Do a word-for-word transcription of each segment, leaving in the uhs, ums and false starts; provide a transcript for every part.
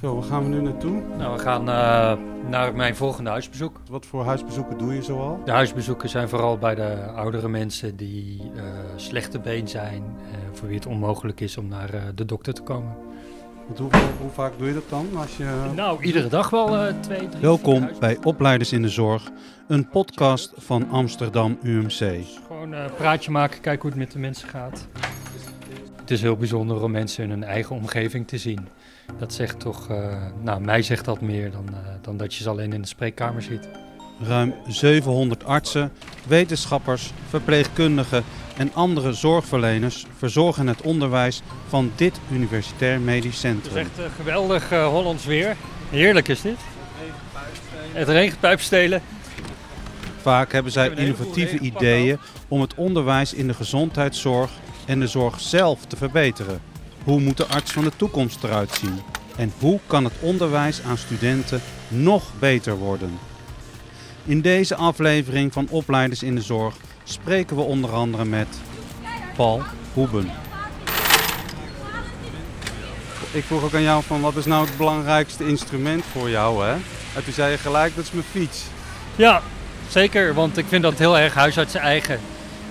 Zo, waar gaan we nu naartoe? Nou, we gaan uh, naar mijn volgende huisbezoek. Wat voor huisbezoeken doe je zoal? De huisbezoeken zijn vooral bij de oudere mensen die uh, slecht te been zijn, uh, voor wie het onmogelijk is om naar uh, de dokter te komen. Hoe, hoe vaak doe je dat dan? Als je... Nou, iedere dag wel uh, twee, drie... Welkom bij Opleiders in de Zorg, een podcast van Amsterdam U M C. Dus gewoon een uh, praatje maken, kijken hoe het met de mensen gaat. Het is heel bijzonder om mensen in hun eigen omgeving te zien. Dat zegt toch, uh, nou, mij zegt dat meer dan, uh, dan dat je ze alleen in de spreekkamer ziet. Ruim zevenhonderd artsen, wetenschappers, verpleegkundigen en andere zorgverleners verzorgen het onderwijs van dit universitair medisch centrum. Het is echt een geweldig uh, Hollands weer. Heerlijk is dit. Het regent puipstelen. Vaak hebben zij innovatieve ideeën om het onderwijs in de gezondheidszorg en de zorg zelf te verbeteren. Hoe moet de arts van de toekomst eruit zien? En hoe kan het onderwijs aan studenten nog beter worden? In deze aflevering van Opleiders in de Zorg spreken we onder andere met Paul Houben. Ik vroeg ook aan jou van wat is nou het belangrijkste instrument voor jou, hè? En toen zei je gelijk, dat is mijn fiets. Ja, zeker, want ik vind dat heel erg huisartsen eigen.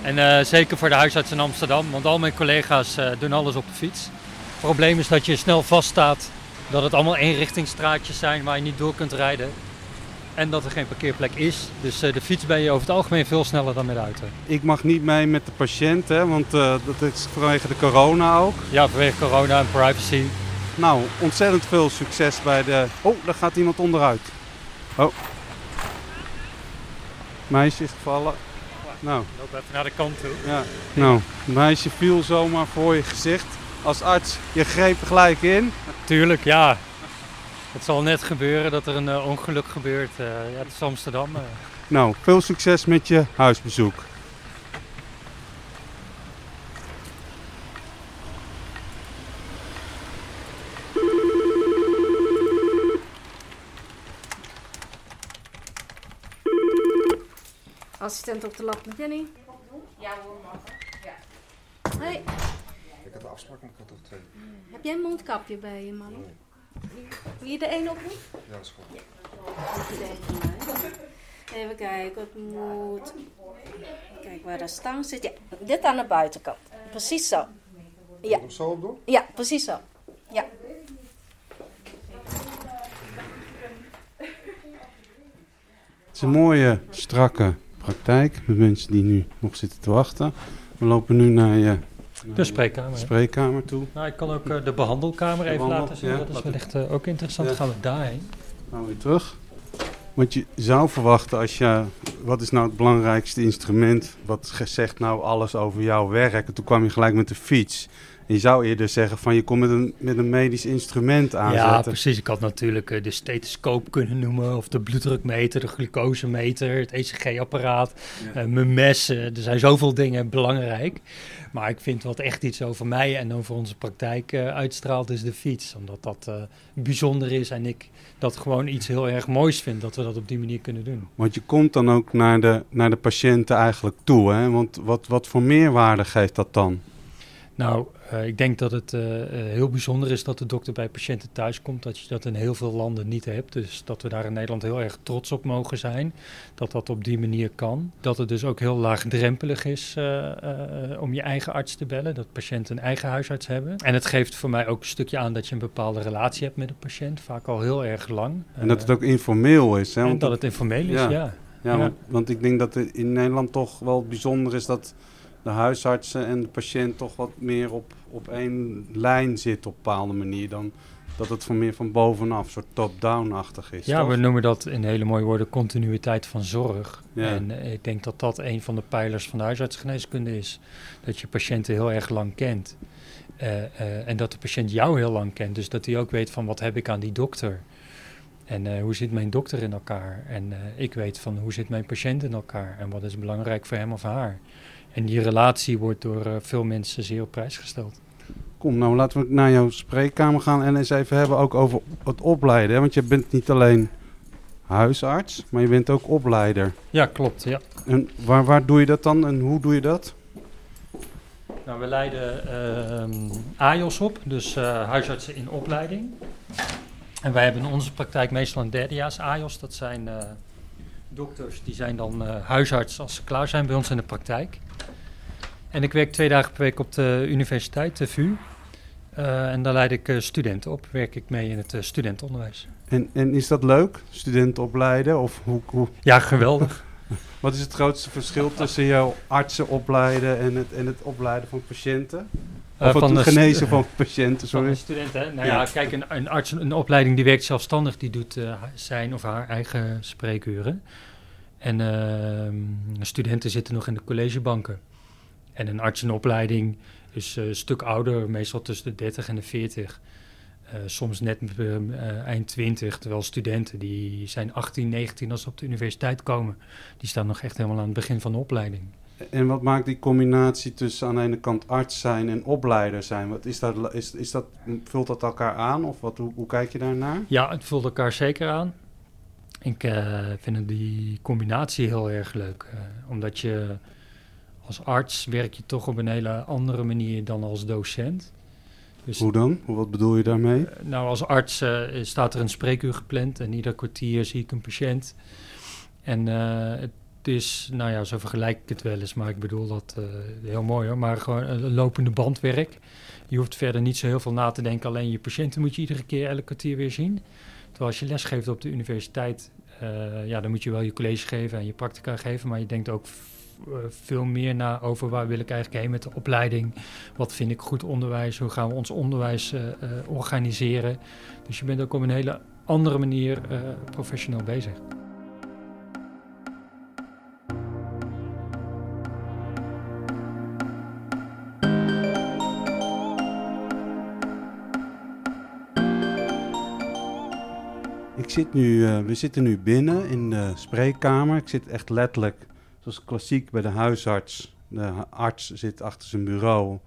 En uh, zeker voor de huisarts in Amsterdam, want al mijn collega's uh, doen alles op de fiets. Het probleem is dat je snel vaststaat, dat het allemaal eenrichtingsstraatjes zijn waar je niet door kunt rijden. En dat er geen parkeerplek is. Dus uh, de fiets ben je over het algemeen veel sneller dan met de auto. Ik mag niet mee met de patiënt, hè? Want uh, dat is vanwege de corona ook. Ja, vanwege corona en privacy. Nou, ontzettend veel succes bij de... Oh, daar gaat iemand onderuit. Oh. Meisje is gevallen. Nou. Loop even naar de kant toe. Ja. Nou, meisje viel zomaar voor je gezicht. Als arts, je greep er gelijk in. Tuurlijk, ja. Het zal net gebeuren dat er een uh, ongeluk gebeurt. Uh, ja, het is Amsterdam. Uh. Nou, veel succes met je huisbezoek. Assistent op de lab met Jenny. Ja hoor, mag. Ja. Hey. Ik heb de afspraak met kantoor twee. Heb jij een mondkapje bij je, man? Nee. Wil je de een op doen? Ja, dat is goed. Ja. Even kijken, het moet... Kijk waar dat stang zit. Ja, dit aan de buitenkant. Precies zo. Ja. Moet ik zo op doen? Ja, precies zo. Ja. Het is een mooie, strakke praktijk met mensen die nu nog zitten te wachten. We lopen nu naar je... De spreekkamer. spreekkamer toe. Nou, ik kan ook uh, de behandelkamer de even behandel, laten zien. Ja, dat is wellicht uh, ook interessant. Ja. Gaan we daarheen. Nou, weer terug. Want je zou verwachten als je... Wat is nou het belangrijkste instrument? Wat zegt nou alles over jouw werk? En toen kwam je gelijk met de fiets. En je zou eerder zeggen van je komt met een, met een medisch instrument aanzetten. Ja, precies. Ik had natuurlijk uh, de stethoscoop kunnen noemen. Of de bloeddrukmeter, de glucosemeter, het E C G-apparaat. Ja. Uh, mijn mes. Uh, er zijn zoveel dingen belangrijk. Maar ik vind wat echt iets over mij en over onze praktijk uh, uitstraalt is de fiets. Omdat dat uh, bijzonder is en ik dat gewoon iets heel erg moois vind dat we dat op die manier kunnen doen. Want je komt dan ook naar de, naar de patiënten eigenlijk toe, hè? Want wat, wat voor meerwaarde geeft dat dan? Nou, uh, ik denk dat het uh, heel bijzonder is dat de dokter bij patiënten thuis komt. Dat je dat in heel veel landen niet hebt. Dus dat we daar in Nederland heel erg trots op mogen zijn. Dat dat op die manier kan. Dat het dus ook heel laagdrempelig is om uh, um je eigen arts te bellen. Dat patiënten een eigen huisarts hebben. En het geeft voor mij ook een stukje aan dat je een bepaalde relatie hebt met de patiënt. Vaak al heel erg lang. En dat het ook informeel is. Hè? En dat het informeel is, ja. ja. ja, ja. Want, want ik denk dat het in Nederland toch wel bijzonder is dat... de huisartsen en de patiënt toch wat meer op, op één lijn zit op een bepaalde manier dan dat het van meer van bovenaf, een soort top-down-achtig is. Ja, toch? We noemen dat in hele mooie woorden continuïteit van zorg. Ja. En ik denk dat dat een van de pijlers van de huisartsgeneeskunde is. Dat je patiënten heel erg lang kent. Uh, uh, en dat de patiënt jou heel lang kent. Dus dat hij ook weet van wat heb ik aan die dokter. En uh, hoe zit mijn dokter in elkaar? En uh, ik weet van hoe zit mijn patiënt in elkaar? En wat is belangrijk voor hem of haar? En die relatie wordt door uh, veel mensen zeer op prijs gesteld. Kom, nou laten we naar jouw spreekkamer gaan en eens even hebben ook over het opleiden. Hè? Want je bent niet alleen huisarts, maar je bent ook opleider. Ja, klopt. Ja. En waar, waar doe je dat dan en hoe doe je dat? Nou, we leiden uh, A I O S op, dus uh, huisartsen in opleiding. En wij hebben in onze praktijk meestal een derdejaars A I O S. Dat zijn uh, dokters, die zijn dan uh, huisarts als ze klaar zijn bij ons in de praktijk. En ik werk twee dagen per week op de universiteit, de V U. Uh, en daar leid ik uh, studenten op, werk ik mee in het uh, studentenonderwijs. En, en is dat leuk, studenten opleiden? Of hoe, hoe? Ja, geweldig. Wat is het grootste verschil tussen jouw artsen opleiden en het, en het opleiden van patiënten? Of uh, van het genezen van patiënten, sorry. Van de studenten, hè? Nou ja, ja kijk, een, een arts, een opleiding die werkt zelfstandig, die doet uh, zijn of haar eigen spreekuren. En uh, studenten zitten nog in de collegebanken. En een artsenopleiding is uh, een stuk ouder, meestal tussen de dertig en de veertig. Uh, soms net uh, eind twintig, terwijl studenten die zijn achttien, negentien als ze op de universiteit komen. Die staan nog echt helemaal aan het begin van de opleiding. En wat maakt die combinatie tussen aan de ene kant arts zijn en opleider zijn? Wat is dat, is, is dat, vult dat elkaar aan of wat, hoe, hoe kijk je daarnaar? Ja, het vult elkaar zeker aan. Ik uh, vind die combinatie heel erg leuk. Uh, omdat je als arts werk je toch op een hele andere manier dan als docent. Dus, hoe dan? Wat bedoel je daarmee? Uh, nou, als arts uh, staat er een spreekuur gepland en ieder kwartier zie ik een patiënt. En uh, het is, nou ja, zo vergelijk ik het wel eens, maar ik bedoel dat uh, heel mooi hoor. Maar gewoon een lopende bandwerk. Je hoeft verder niet zo heel veel na te denken, alleen je patiënten moet je iedere keer elk kwartier weer zien. Terwijl als je lesgeeft op de universiteit, uh, ja, dan moet je wel je college geven en je practica geven, maar je denkt ook veel meer na over waar wil ik eigenlijk heen met de opleiding. Wat vind ik goed onderwijs? Hoe gaan we ons onderwijs uh, organiseren? Dus je bent ook op een hele andere manier uh, professioneel bezig. Ik zit nu, uh, we zitten nu binnen in de spreekkamer. Ik zit echt letterlijk zoals klassiek bij de huisarts. De arts zit achter zijn bureau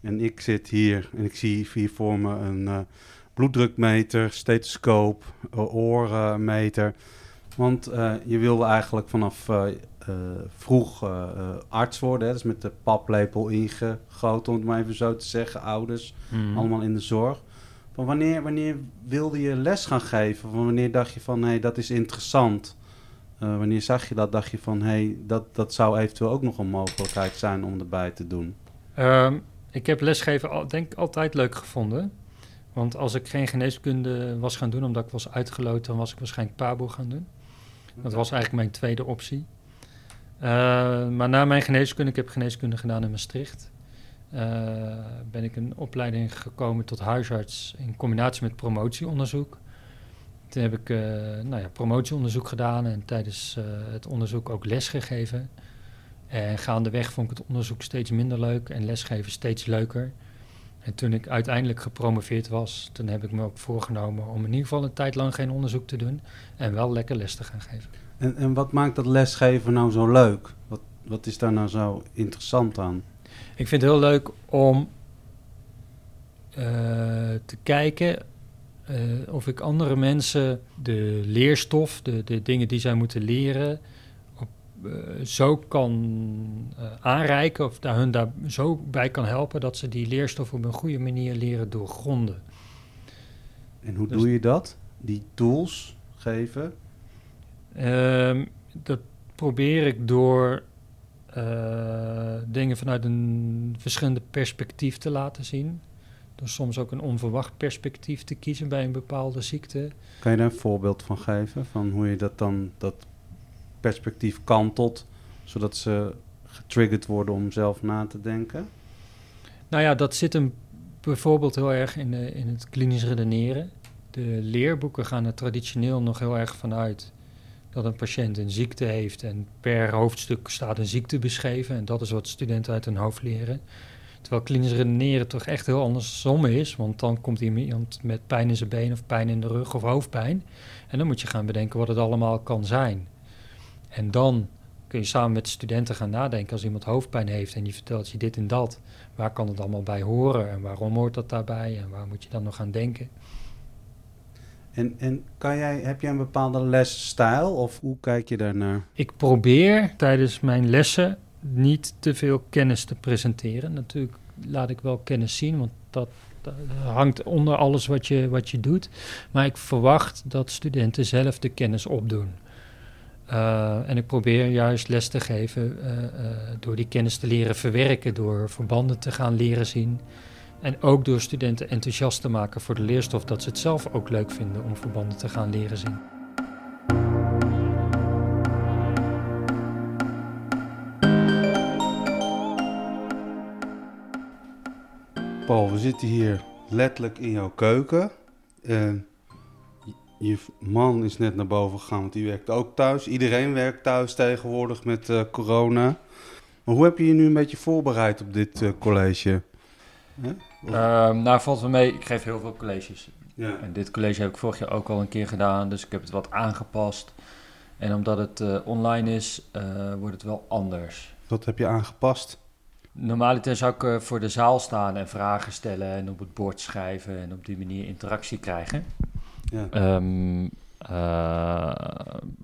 en ik zit hier en ik zie hier voor me een uh, bloeddrukmeter, stethoscoop, oormeter. Want uh, je wilde eigenlijk vanaf uh, uh, vroeg uh, arts worden. Hè? Dus met de paplepel ingegoten, om het maar even zo te zeggen. Ouders, mm. allemaal in de zorg. Van wanneer, wanneer wilde je les gaan geven? Van wanneer dacht je van, nee, hey, dat is interessant? Uh, wanneer zag je dat, dacht je van, hé, hey, dat, dat zou eventueel ook nog een mogelijkheid zijn om erbij te doen? Um, ik heb lesgeven al, denk ik altijd leuk gevonden. Want als ik geen geneeskunde was gaan doen, omdat ik was uitgeloot, dan was ik waarschijnlijk PABO gaan doen. Dat was eigenlijk mijn tweede optie. Uh, maar na mijn geneeskunde, ik heb geneeskunde gedaan in Maastricht, uh, ben ik een opleiding gekomen tot huisarts in combinatie met promotieonderzoek. Toen heb ik uh, nou ja, promotieonderzoek gedaan en tijdens uh, het onderzoek ook lesgegeven. En gaandeweg vond ik het onderzoek steeds minder leuk en lesgeven steeds leuker. En toen ik uiteindelijk gepromoveerd was, toen heb ik me ook voorgenomen om in ieder geval een tijd lang geen onderzoek te doen en wel lekker les te gaan geven. En, en wat maakt dat lesgeven nou zo leuk? Wat, wat is daar nou zo interessant aan? Ik vind het heel leuk om uh, te kijken Uh, of ik andere mensen de leerstof, de, de dingen die zij moeten leren, op, uh, zo kan uh, aanreiken of daar hun daar zo bij kan helpen dat ze die leerstof op een goede manier leren doorgronden. En hoe dus, doe je dat? Die tools geven? Uh, dat probeer ik door uh, dingen vanuit een verschillende perspectief te laten zien. Dus soms ook een onverwacht perspectief te kiezen bij een bepaalde ziekte. Kan je daar een voorbeeld van geven? Van hoe je dat dan, dat perspectief kantelt, zodat ze getriggerd worden om zelf na te denken? Nou ja, dat zit hem bijvoorbeeld heel erg in, de, in het klinisch redeneren. De leerboeken gaan er traditioneel nog heel erg vanuit dat een patiënt een ziekte heeft en per hoofdstuk staat een ziekte beschreven. En dat is wat studenten uit hun hoofd leren. Terwijl klinisch redeneren toch echt heel andersom is. Want dan komt iemand met pijn in zijn been of pijn in de rug of hoofdpijn. En dan moet je gaan bedenken wat het allemaal kan zijn. En dan kun je samen met studenten gaan nadenken. Als iemand hoofdpijn heeft en je vertelt je dit en dat. Waar kan het allemaal bij horen? En waarom hoort dat daarbij? En waar moet je dan nog aan denken? En, en kan jij, heb jij een bepaalde lesstijl? Of hoe kijk je daarnaar? Ik probeer tijdens mijn lessen niet te veel kennis te presenteren. Natuurlijk laat ik wel kennis zien, want dat Dat hangt onder alles wat je, wat je doet. Maar ik verwacht dat studenten zelf de kennis opdoen. Uh, en ik probeer juist les te geven uh, uh, door die kennis te leren verwerken, door verbanden te gaan leren zien. En ook door studenten enthousiast te maken voor de leerstof, dat ze het zelf ook leuk vinden om verbanden te gaan leren zien. Paul, we zitten hier letterlijk in jouw keuken. Uh, je man is net naar boven gegaan, want die werkt ook thuis. Iedereen werkt thuis tegenwoordig met uh, corona. Maar hoe heb je je nu een beetje voorbereid op dit uh, college? Huh? Uh, nou, valt me mee. Ik geef heel veel colleges. Ja. En dit college heb ik vorig jaar ook al een keer gedaan, dus ik heb het wat aangepast. En omdat het uh, online is, uh, wordt het wel anders. Wat heb je aangepast? Normaliter zou ik uh, voor de zaal staan en vragen stellen en op het bord schrijven en op die manier interactie krijgen. Ja. Um, uh,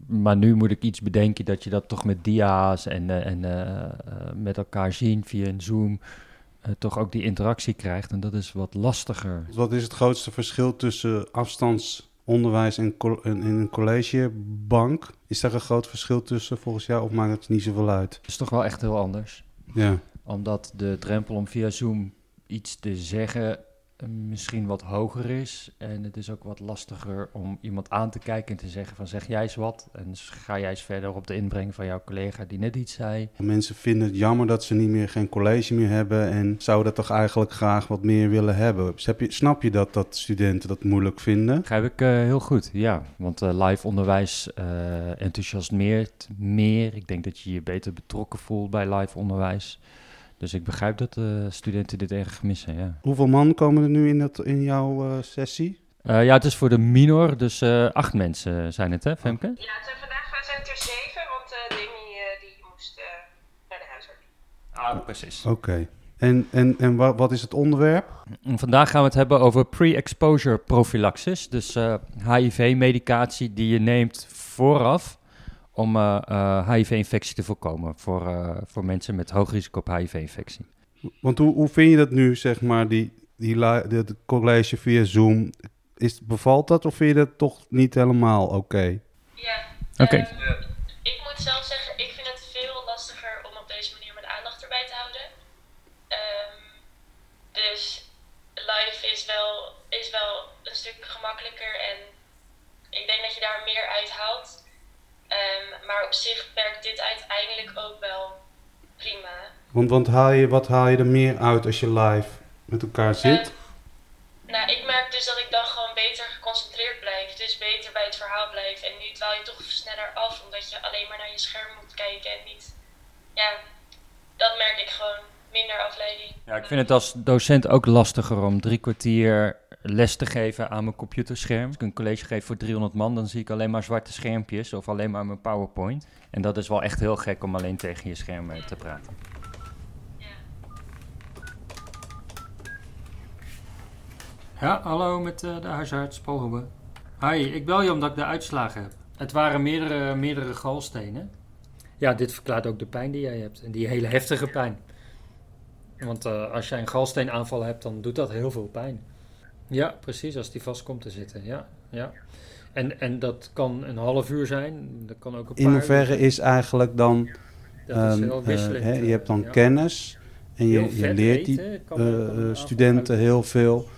maar nu moet ik iets bedenken dat je dat toch met dia's en, uh, en uh, uh, met elkaar zien via een Zoom uh, toch ook die interactie krijgt. En dat is wat lastiger. Wat is het grootste verschil tussen afstandsonderwijs en co- in een collegebank? Is daar een groot verschil tussen volgens jou of maakt het niet zoveel uit? Het is toch wel echt heel anders. Ja. Omdat de drempel om via Zoom iets te zeggen misschien wat hoger is. En het is ook wat lastiger om iemand aan te kijken en te zeggen van zeg jij eens wat. En ga jij eens verder op de inbreng van jouw collega die net iets zei. Mensen vinden het jammer dat ze niet meer geen college meer hebben. En zouden dat toch eigenlijk graag wat meer willen hebben. Snap je dat, dat studenten dat moeilijk vinden? Dat begrijp ik uh, heel goed, ja. Want uh, live onderwijs uh, enthousiasmeert meer. Ik denk dat je je beter betrokken voelt bij live onderwijs. Dus ik begrijp dat de studenten dit erg missen, ja. Hoeveel man komen er nu in, dat, in jouw uh, sessie? Uh, ja, het is voor de minor, dus uh, acht mensen zijn het, hè, Femke? Ja, het, uh, vandaag zijn het er zeven, want uh, Demi uh, die moest uh, naar de huisarts. Ah, precies. Oké. Okay. En, en, en wa- wat is het onderwerp? Vandaag gaan we het hebben over pre-exposure prophylaxis. Dus uh, H I V-medicatie die je neemt vooraf om uh, uh, H I V-infectie te voorkomen voor, uh, voor mensen met hoog risico op H I V-infectie. Want hoe, hoe vind je dat nu, zeg maar, die, die la, de, de college via Zoom? Is, bevalt dat of vind je dat toch niet helemaal oké? Okay? Ja, okay. Um, ik moet zelf zeggen, ik vind het veel lastiger om op deze manier mijn aandacht erbij te houden. Um, dus live is wel, is wel een stuk gemakkelijker en ik denk dat je daar meer uit haalt. Um, maar op zich werkt dit uiteindelijk ook wel prima. Want, want haal je, wat haal je er meer uit als je live met elkaar zit? Um, nou, ik merk dus dat ik dan gewoon beter geconcentreerd blijf. Dus beter bij het verhaal blijf. En nu dwaal je toch sneller af, omdat je alleen maar naar je scherm moet kijken en niet... Ja, dat merk ik gewoon. Minder afleiding. Ja, ik vind het als docent ook lastiger om drie kwartier les te geven aan mijn computerscherm. Als ik een college geef voor driehonderd man, dan zie ik alleen maar zwarte schermpjes of alleen maar mijn PowerPoint. En dat is wel echt heel gek om alleen tegen je scherm te praten. Ja, ja hallo met uh, de huisarts, Paul Houben. Hi, ik bel je omdat ik de uitslagen heb. Het waren meerdere, meerdere galstenen. Ja, dit verklaart ook de pijn die jij hebt en die hele heftige pijn. Want uh, als jij een galsteenaanval hebt, dan doet dat heel veel pijn. Ja, precies, als die vast komt te zitten. Ja, ja. En, en dat kan een half uur zijn, dat kan ook een paar uur. In hoeverre is eigenlijk dan... Dat um, is heel wisselend. Uh, he, je hebt dan ja. kennis en je, je leert die uh, studenten heel veel.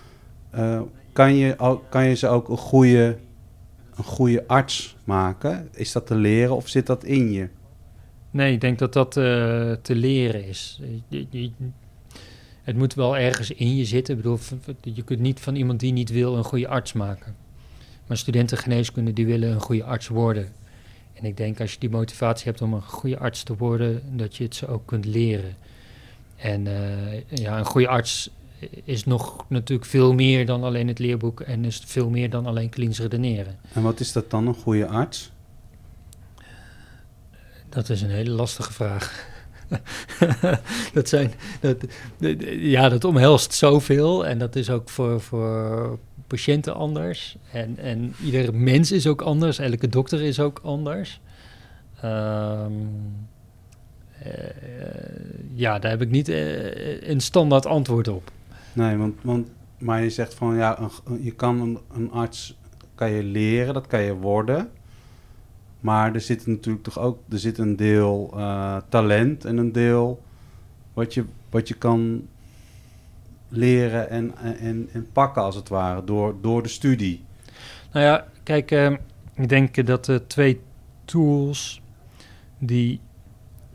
Uh, kan, je ook, kan je ze ook een goede, een goede arts maken? Is dat te leren of zit dat in je? Nee, ik denk dat dat uh, te leren is. Je, je, het moet wel ergens in je zitten. Ik bedoel, je kunt niet van iemand die niet wil een goede arts maken. Maar studenten geneeskunde die willen een goede arts worden. En ik denk als je die motivatie hebt om een goede arts te worden, dat je het ze ook kunt leren. En uh, ja, een goede arts is nog natuurlijk veel meer dan alleen het leerboek en is veel meer dan alleen klinisch redeneren. En wat is dat dan, een goede arts? Dat is een hele lastige vraag. dat zijn, dat, ja, dat omhelst zoveel en dat is ook voor, voor patiënten anders. En, en ieder mens is ook anders, elke dokter is ook anders. Um, uh, ja, daar heb ik niet uh, een standaard antwoord op. Nee, want, want Maar je zegt van ja, een, je kan een, een arts kan je leren, dat kan je worden. Maar er zit natuurlijk toch ook er zit een deel uh, talent en een deel wat je, wat je kan leren en, en, en pakken als het ware door, door de studie. Nou ja, kijk, uh, ik denk dat de twee tools die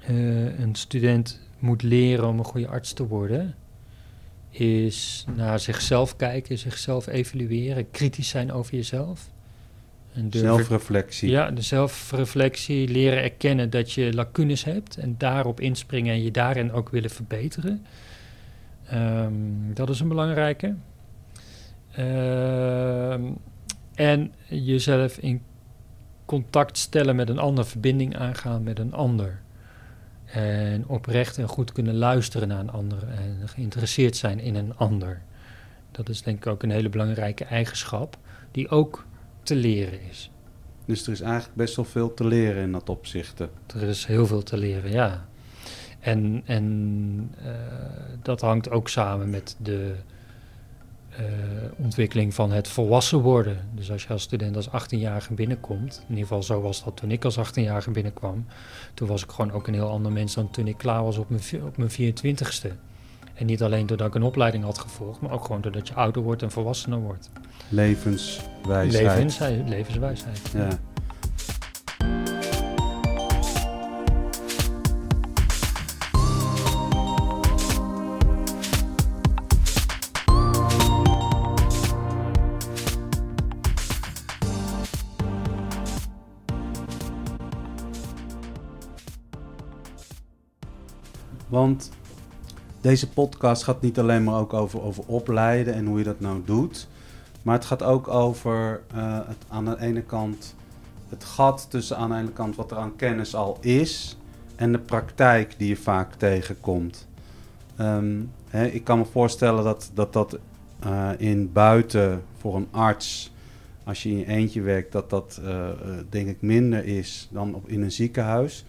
uh, een student moet leren om een goede arts te worden, is naar zichzelf kijken, zichzelf evalueren, kritisch zijn over jezelf. En de zelfreflectie. Ja, de zelfreflectie, leren erkennen dat je lacunes hebt en daarop inspringen en je daarin ook willen verbeteren. Um, dat is een belangrijke. Um, en jezelf in contact stellen met een ander, verbinding aangaan met een ander. En oprecht en goed kunnen luisteren naar een ander en geïnteresseerd zijn in een ander. Dat is denk ik ook een hele belangrijke eigenschap die ook te leren is. Dus er is eigenlijk best wel veel te leren in dat opzicht. Er is heel veel te leren, ja. En, en uh, dat hangt ook samen met de uh, ontwikkeling van het volwassen worden. Dus als je als student als achttienjarige binnenkomt, in ieder geval zo was dat toen ik als achttienjarige binnenkwam, toen was ik gewoon ook een heel ander mens dan toen ik klaar was op mijn, op mijn vierentwintigste. En niet alleen doordat ik een opleiding had gevolgd, maar ook gewoon doordat je ouder wordt en volwassener wordt. Levenswijsheid. Levenswijsheid, levenswijsheid. Ja. Want deze podcast gaat niet alleen maar ook over, over opleiden en hoe je dat nou doet. Maar het gaat ook over uh, het, aan de ene kant het gat tussen aan de ene kant wat er aan kennis al is en de praktijk die je vaak tegenkomt. Um, hè, ik kan me voorstellen dat dat, dat uh, in buiten voor een arts, als je in je eentje werkt, dat dat uh, uh, denk ik minder is dan op, in een ziekenhuis.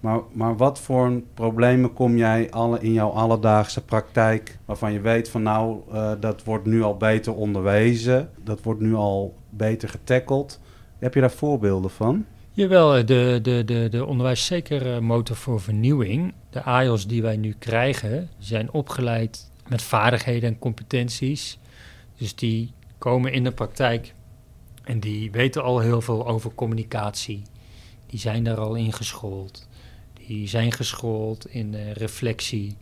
Maar, maar wat voor problemen kom jij alle, in jouw alledaagse praktijk, waarvan je weet van nou, uh, dat wordt nu al beter onderwezen, dat wordt nu al beter getackled. Heb je daar voorbeelden van? Jawel, de, de, de, de onderwijs is zeker een motor voor vernieuwing. De A I O S die wij nu krijgen, zijn opgeleid met vaardigheden en competenties. Dus die komen in de praktijk en die weten al heel veel over communicatie. Die zijn daar al in geschoold. Die zijn geschoold in uh, reflectie.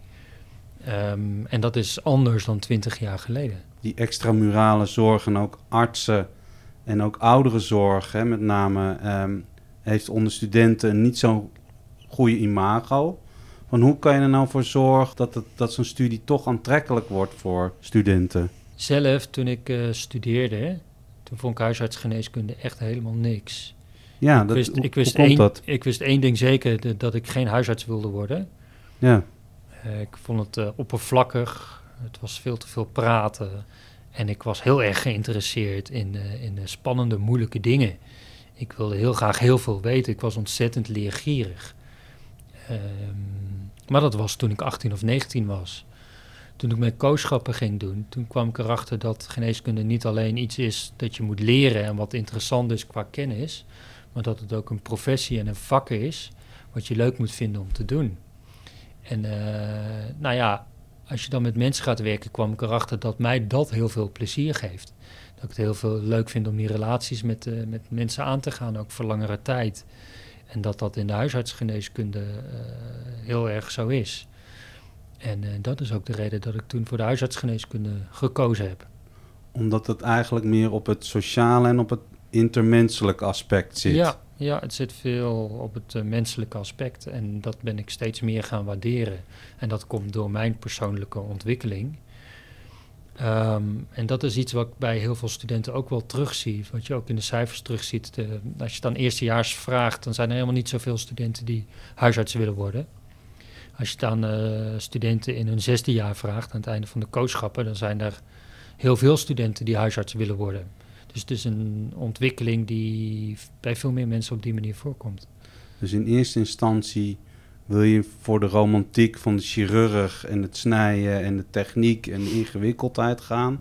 Um, en dat is anders dan twintig jaar geleden. Die extramurale zorg en ook artsen en ook ouderenzorg, hè, met name, um, heeft onder studenten niet zo'n goede imago. Van hoe kan je er nou voor zorgen dat, het, dat zo'n studie toch aantrekkelijk wordt voor studenten? Zelf, toen ik uh, studeerde, toen vond ik huisartsgeneeskunde echt helemaal niks. Ja, ik, dat, wist, ik, wist één, dat? ik wist één ding zeker, de, dat ik geen huisarts wilde worden. Ja. Uh, ik vond het uh, oppervlakkig, het was veel te veel praten. En ik was heel erg geïnteresseerd in, uh, in uh, spannende, moeilijke dingen. Ik wilde heel graag heel veel weten, ik was ontzettend leergierig. Um, maar dat was toen ik achttien of negentien was. Toen ik mijn kooschappen ging doen, toen kwam ik erachter dat geneeskunde niet alleen iets is dat je moet leren en wat interessant is qua kennis, maar dat het ook een professie en een vak is wat je leuk moet vinden om te doen. En uh, nou ja, als je dan met mensen gaat werken, kwam ik erachter dat mij dat heel veel plezier geeft. Dat ik het heel veel leuk vind om die relaties met, uh, met mensen aan te gaan, ook voor langere tijd. En dat dat in de huisartsgeneeskunde uh, heel erg zo is. En uh, dat is ook de reden dat ik toen voor de huisartsgeneeskunde gekozen heb. Omdat het eigenlijk meer op het sociale en op het intermenselijk aspect zit. Ja, ja, het zit veel op het uh, menselijke aspect en dat ben ik steeds meer gaan waarderen. En dat komt door mijn persoonlijke ontwikkeling. Um, en dat is iets wat ik bij heel veel studenten ook wel terugzie, wat je ook in de cijfers terugziet. De, als je dan eerstejaars vraagt, dan zijn er helemaal niet zoveel studenten die huisarts willen worden. Als je dan uh, studenten in hun zesde jaar vraagt, aan het einde van de kooschappen, dan zijn er heel veel studenten die huisarts willen worden. Dus het is een ontwikkeling die bij veel meer mensen op die manier voorkomt. Dus in eerste instantie wil je voor de romantiek van de chirurg en het snijden en de techniek en de ingewikkeldheid gaan.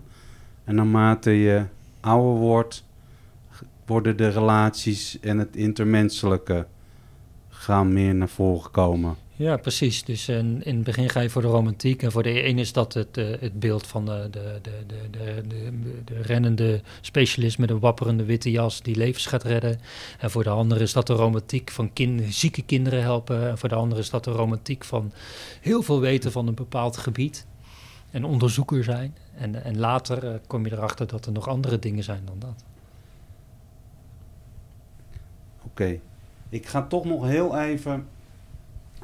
En naarmate je ouder wordt, worden de relaties en het intermenselijke gaan meer naar voren komen. Ja, precies. Dus in, in het begin ga je voor de romantiek. En voor de een is dat het, uh, het beeld van de, de, de, de, de, de, de rennende specialist met een wapperende witte jas die levens gaat redden. En voor de ander is dat de romantiek van kin, zieke kinderen helpen. En voor de ander is dat de romantiek van heel veel weten van een bepaald gebied. En onderzoeker zijn. En, en later uh, kom je erachter dat er nog andere dingen zijn dan dat. Oké. Okay. Ik ga toch nog heel even...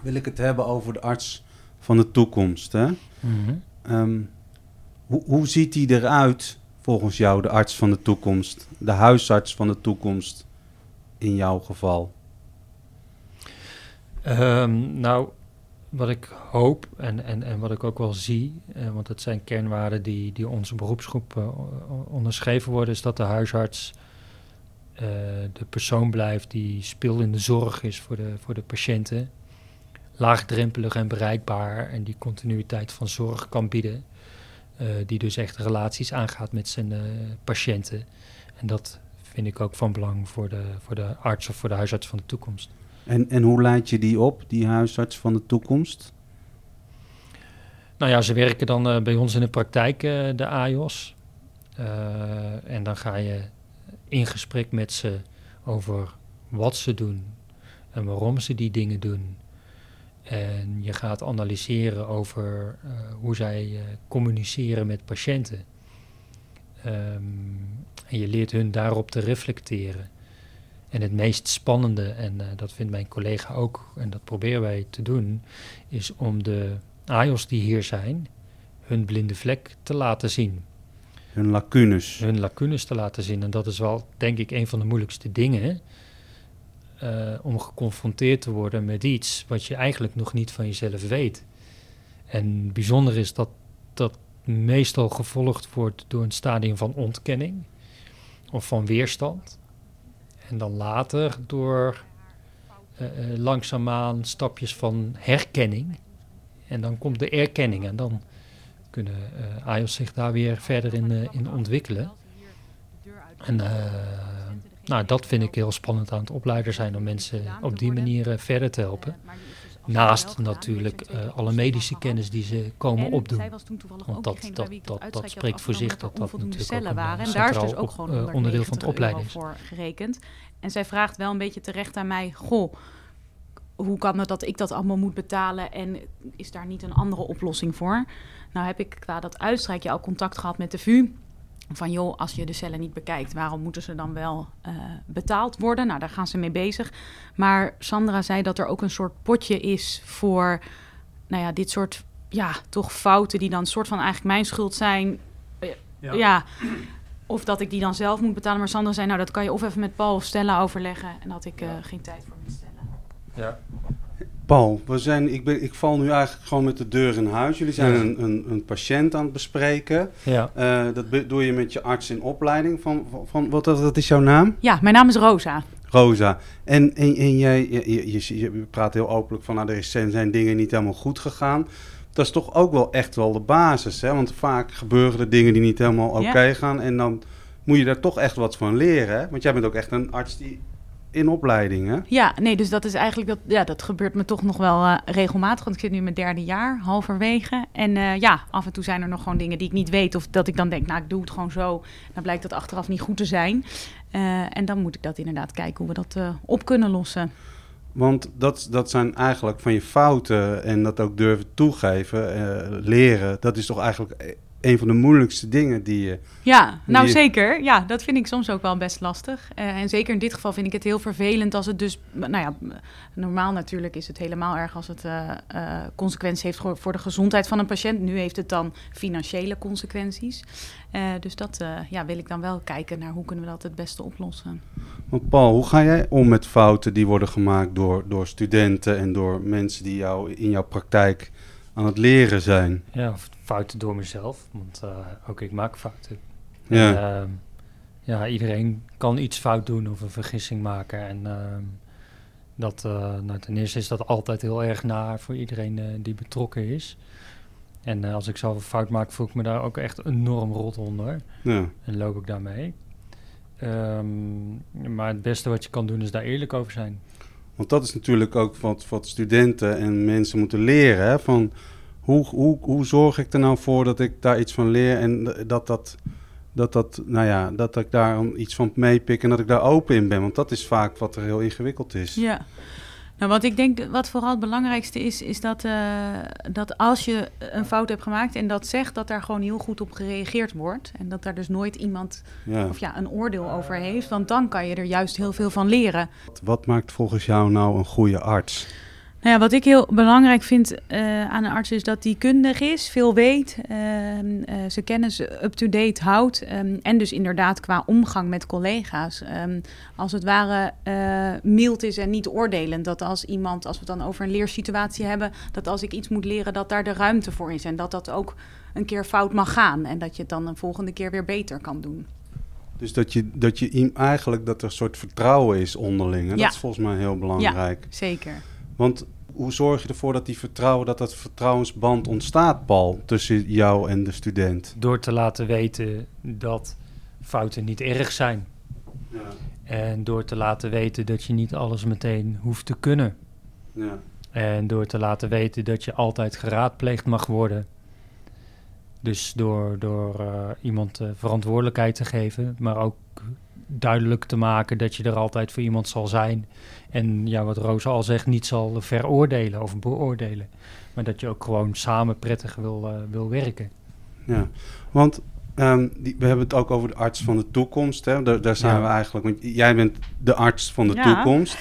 wil ik het hebben over de arts van de toekomst. Hè? Mm-hmm. Um, hoe, hoe ziet die eruit volgens jou, de arts van de toekomst? De huisarts van de toekomst in jouw geval? Um, nou, wat ik hoop en, en, en wat ik ook wel zie... Uh, want dat zijn kernwaarden die, die onze beroepsgroep uh, onderschreven worden... is dat de huisarts... Uh, de persoon blijft die spil in de zorg is voor de, voor de patiënten. Laagdrempelig en bereikbaar en die continuïteit van zorg kan bieden. Uh, die dus echt relaties aangaat met zijn uh, patiënten. En dat vind ik ook van belang voor de, voor de arts of voor de huisarts van de toekomst. En, en hoe leid je die op, die huisarts van de toekomst? Nou ja, ze werken dan uh, bij ons in de praktijk, uh, de A I O S. Uh, en dan ga je... in gesprek met ze over wat ze doen en waarom ze die dingen doen. En je gaat analyseren over uh, hoe zij uh, communiceren met patiënten. Um, en je leert hun daarop te reflecteren. En het meest spannende, en uh, dat vindt mijn collega ook, en dat proberen wij te doen, is om de A I O S die hier zijn, hun blinde vlek te laten zien. Hun lacunes. Hun lacunes te laten zien. En dat is wel, denk ik, een van de moeilijkste dingen. Uh, om geconfronteerd te worden met iets wat je eigenlijk nog niet van jezelf weet. En bijzonder is dat dat meestal gevolgd wordt door een stadium van ontkenning. Of van weerstand. En dan later door uh, uh, langzaamaan stapjes van herkenning. En dan komt de erkenning en dan... kunnen uh, A I O S zich daar weer verder in, uh, in ontwikkelen. En uh, nou, dat vind ik heel spannend aan het opleider zijn... om mensen op die manier uh, verder te helpen. Naast natuurlijk uh, alle medische kennis die ze komen opdoen. Want dat, dat, dat, dat spreekt voor zich dat dat natuurlijk ook een centraal op, uh, onderdeel van het opleiden is. En zij vraagt wel een beetje terecht aan mij... goh, hoe kan het dat ik dat allemaal moet betalen... en is daar niet een andere oplossing voor... Nou heb ik qua dat uitstrijkje al contact gehad met de V U. Van joh, als je de cellen niet bekijkt, waarom moeten ze dan wel uh, betaald worden? Nou, daar gaan ze mee bezig. Maar Sandra zei dat er ook een soort potje is voor... nou ja, dit soort ja, toch fouten die dan soort van eigenlijk mijn schuld zijn. Ja. ja. Of dat ik die dan zelf moet betalen. Maar Sandra zei, nou dat kan je of even met Paul of Stella overleggen. En had ik uh, ja. geen tijd voor met Stella. Ja. Paul, we zijn, ik, ben, ik val nu eigenlijk gewoon met de deur in huis. Jullie zijn een, een, een patiënt aan het bespreken. Ja. Uh, dat be- doe je met je arts in opleiding. Van, van, wat, wat is jouw naam? Ja, mijn naam is Rosa. Rosa. En, en, en jij je, je, je praat heel openlijk van... nou, er zijn dingen niet helemaal goed gegaan. Dat is toch ook wel echt wel de basis. Hè? Want vaak gebeuren er dingen die niet helemaal oké okay gaan. En dan moet je daar toch echt wat van leren. Hè? Want jij bent ook echt een arts die... in opleiding, hè? Ja, nee, dus dat is eigenlijk... dat ja, dat gebeurt me toch nog wel uh, regelmatig... want ik zit nu in mijn derde jaar, halverwege... en uh, ja, af en toe zijn er nog gewoon dingen die ik niet weet... of dat ik dan denk, nou, ik doe het gewoon zo... dan blijkt dat achteraf niet goed te zijn... Uh, en dan moet ik dat inderdaad kijken... hoe we dat uh, op kunnen lossen. Want dat, dat zijn eigenlijk van je fouten... en dat ook durven toegeven, uh, leren... dat is toch eigenlijk... een van de moeilijkste dingen die je... Ja, nou je... zeker. Ja, dat vind ik soms ook wel best lastig. Uh, en zeker in dit geval vind ik het heel vervelend als het dus... Nou ja, normaal natuurlijk is het helemaal erg als het uh, uh, consequenties heeft voor de gezondheid van een patiënt. Nu heeft het dan financiële consequenties. Uh, dus dat uh, ja, wil ik dan wel kijken naar hoe kunnen we dat het beste oplossen. Want Paul, hoe ga jij om met fouten die worden gemaakt door, door studenten... en door mensen die jou in jouw praktijk aan het leren zijn? Ja, fouten door mezelf, want uh, ook ik maak fouten. Ja. En, uh, ja, iedereen kan iets fout doen of een vergissing maken. En uh, dat, uh, nou, ten eerste is dat altijd heel erg naar voor iedereen uh, die betrokken is. En uh, als ik zelf een fout maak, voel ik me daar ook echt enorm rot onder. Ja. En loop ik daarmee. Um, maar het beste wat je kan doen is daar eerlijk over zijn. Want dat is natuurlijk ook wat, wat studenten en mensen moeten leren. Hè? Van hoe, hoe, hoe zorg ik er nou voor dat ik daar iets van leer en dat dat... Dat, dat, nou ja, dat ik daar iets van meepik en dat ik daar open in ben. Want dat is vaak wat er heel ingewikkeld is. Ja, nou, wat ik denk, wat vooral het belangrijkste is, is dat, uh, dat als je een fout hebt gemaakt en dat zegt, dat daar gewoon heel goed op gereageerd wordt. En dat daar dus nooit iemand ja. of ja, een oordeel over heeft. Want dan kan je er juist heel veel van leren. Wat maakt volgens jou nou een goede arts? Nou ja, wat ik heel belangrijk vind uh, aan een arts is dat die kundig is, veel weet, uh, uh, zijn kennis up-to-date houdt um, en dus inderdaad qua omgang met collega's. Um, als het ware uh, mild is en niet oordelend. Dat als iemand, als we het dan over een leersituatie hebben, dat als ik iets moet leren dat daar de ruimte voor is en dat dat ook een keer fout mag gaan en dat je het dan een volgende keer weer beter kan doen. Dus dat je, dat je eigenlijk dat er een soort vertrouwen is onderling. En ja. Dat is volgens mij heel belangrijk. Ja, zeker. Want hoe zorg je ervoor dat die vertrouwen, dat dat vertrouwensband ontstaat, Paul, tussen jou en de student? Door te laten weten dat fouten niet erg zijn. Ja. En door te laten weten dat je niet alles meteen hoeft te kunnen. Ja. En door te laten weten dat je altijd geraadpleegd mag worden. Dus door, door uh, iemand uh, verantwoordelijkheid te geven, maar ook duidelijk te maken dat je er altijd voor iemand zal zijn. En ja, wat Roos al zegt, niet zal veroordelen of beoordelen. Maar dat je ook gewoon samen prettig wil, uh, wil werken. Ja, want um, die, we hebben het ook over de arts van de toekomst. Hè? Daar, daar zijn ja. we eigenlijk, want jij bent de arts van de ja. toekomst.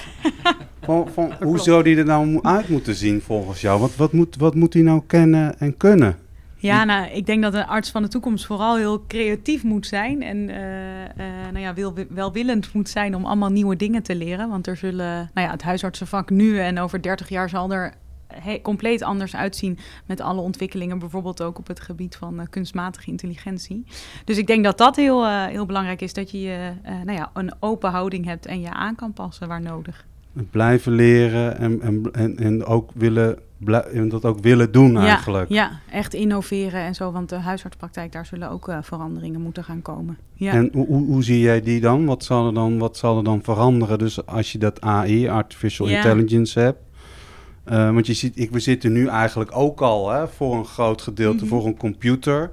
Van, van, hoe zou die er nou uit moeten zien volgens jou? Wat, wat moet, wat moet die nou kennen en kunnen? Ja, nou, ik denk dat een arts van de toekomst vooral heel creatief moet zijn en uh, uh, nou ja, wil, welwillend moet zijn om allemaal nieuwe dingen te leren. Want er zullen, nou ja, het huisartsenvak nu en over dertig jaar zal er he- compleet anders uitzien met alle ontwikkelingen, bijvoorbeeld ook op het gebied van uh, kunstmatige intelligentie. Dus ik denk dat dat heel, uh, heel belangrijk is, dat je uh, uh, nou ja, een open houding hebt en je aan kan passen waar nodig. Blijven leren en, en, en, en ook willen... En dat ook willen doen eigenlijk. Ja, ja, echt innoveren en zo. Want de huisartspraktijk, daar zullen ook uh, veranderingen moeten gaan komen. Ja. En hoe, hoe, hoe zie jij die dan? Wat zal er dan, wat zal er dan veranderen? Dus als je dat A I, Artificial ja. Intelligence, hebt. Uh, want je ziet, ik, we zitten nu eigenlijk ook al hè, voor een groot gedeelte, mm-hmm. voor een computer.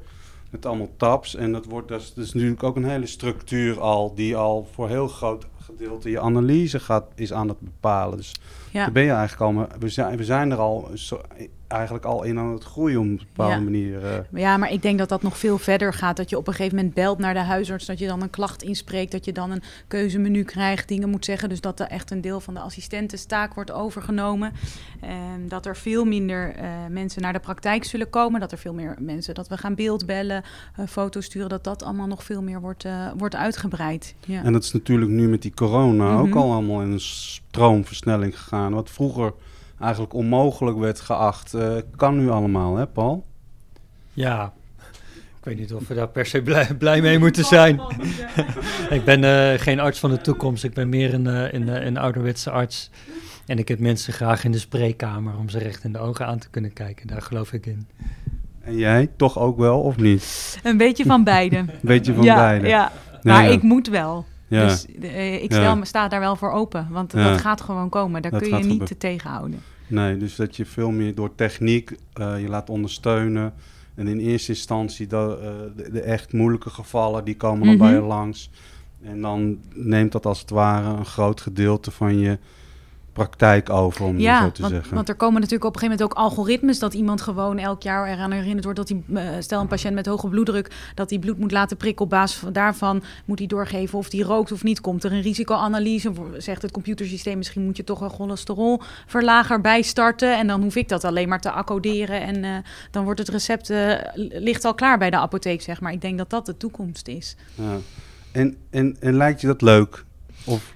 Met allemaal tabs. En dat, wordt, dat, is, dat is natuurlijk ook een hele structuur al. Die al voor heel groot gedeelte je analyse gaat, is aan het bepalen. Dus ja. daar ben je eigenlijk al. We zijn, we zijn er al zo, eigenlijk al in aan het groeien op een bepaalde ja. manier. Uh. Ja, maar ik denk dat dat nog veel verder gaat. Dat je op een gegeven moment belt naar de huisarts, dat je dan een klacht inspreekt, dat je dan een keuzemenu krijgt, dingen moet zeggen. Dus dat er echt een deel van de assistententaak wordt overgenomen. En dat er veel minder uh, mensen naar de praktijk zullen komen. Dat er veel meer mensen, dat we gaan beeldbellen, uh, foto's sturen, dat dat allemaal nog veel meer wordt, uh, wordt uitgebreid. Ja. En dat is natuurlijk nu met die corona mm-hmm. ook al allemaal in een stroomversnelling gegaan. Wat vroeger eigenlijk onmogelijk werd geacht, uh, kan nu allemaal, hè Paul? Ja, ik weet niet of we daar per se blij, blij mee moeten zijn. Ik ben uh, geen arts van de toekomst, ik ben meer een, een, een ouderwetse arts. En ik heb mensen graag in de spreekkamer om ze recht in de ogen aan te kunnen kijken, daar geloof ik in. En jij, toch ook wel, of niet? Een beetje van beide. Een beetje van ja, beide. Ja, maar ja. ik moet wel. Ja. Dus uh, ik stel, ja. sta daar wel voor open, want ja. dat gaat gewoon komen. Daar dat kun je niet gebe- te tegenhouden. Nee, dus dat je veel meer door techniek uh, je laat ondersteunen. En in eerste instantie de, uh, de, de echt moeilijke gevallen, die komen dan mm-hmm. bij je langs. En dan neemt dat als het ware een groot gedeelte van je praktijk over, om ja, zo te want, zeggen. Want er komen natuurlijk op een gegeven moment ook algoritmes dat iemand gewoon elk jaar eraan herinnerd wordt dat hij, stel een patiënt met hoge bloeddruk, dat hij bloed moet laten prikken op basis van daarvan moet hij doorgeven of die rookt of niet. Komt er een risicoanalyse, zegt het computersysteem, misschien moet je toch een cholesterolverlager bijstarten en dan hoef ik dat alleen maar te accorderen en uh, dan wordt het recept uh, ligt al klaar bij de apotheek, zeg maar. Ik denk dat dat de toekomst is. Ja. En, en, en lijkt je dat leuk? Of...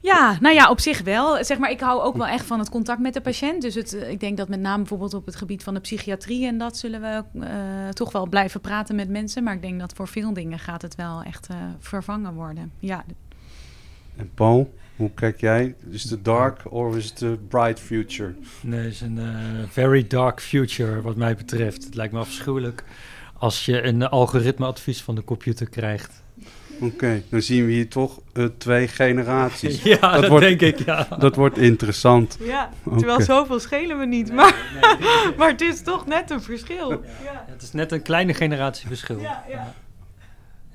Ja, nou ja, op zich wel. Zeg maar, ik hou ook wel echt van het contact met de patiënt. Dus het, ik denk dat met name bijvoorbeeld op het gebied van de psychiatrie en dat zullen we uh, toch wel blijven praten met mensen. Maar ik denk dat voor veel dingen gaat het wel echt uh, vervangen worden. Ja. En Paul? Hoe kijk jij? Is het de dark of is het de bright future? Nee, het is een uh, very dark future wat mij betreft. Het lijkt me afschuwelijk als je een algoritmeadvies van de computer krijgt. Oké, okay, dan zien we hier toch uh, twee generaties. Ja, dat, dat wordt, denk ik, ja. Dat wordt interessant. Ja, terwijl okay. zoveel schelen we niet, nee, maar, nee, nee, nee. maar het is toch net een verschil. Ja. Ja, het is net een kleine generatieverschil. verschil. Ja, ja.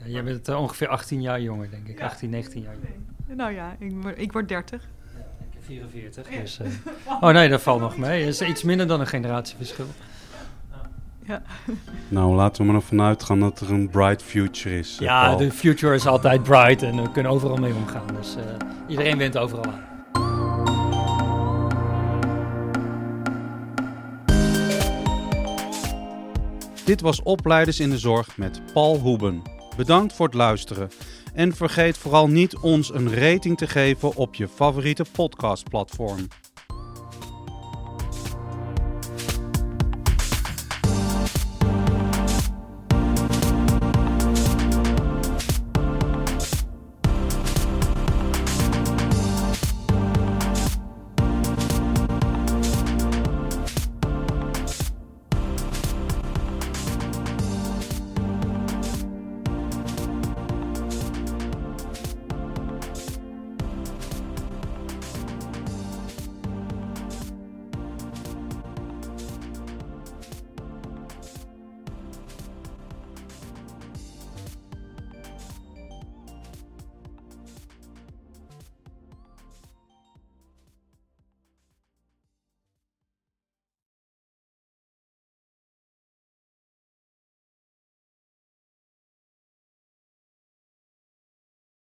Ja, jij bent uh, ongeveer achttien jaar jonger, denk ik. Ja. achttien, negentien jaar jonger. Nee. Nou ja, ik word, ik word dertig. Ja, ik ben vierenveertig. Dus, uh, oh nee, dat valt nog mee. Dat is iets minder dan een generatieverschil. Ja. Nou, laten we maar nog vanuit gaan dat er een bright future is. Ja, Paul. De future is altijd bright en we kunnen overal mee omgaan. Dus uh, iedereen wint overal aan. Dit was Opleiders in de Zorg met Paul Houben. Bedankt voor het luisteren. En vergeet vooral niet ons een rating te geven op je favoriete podcastplatform.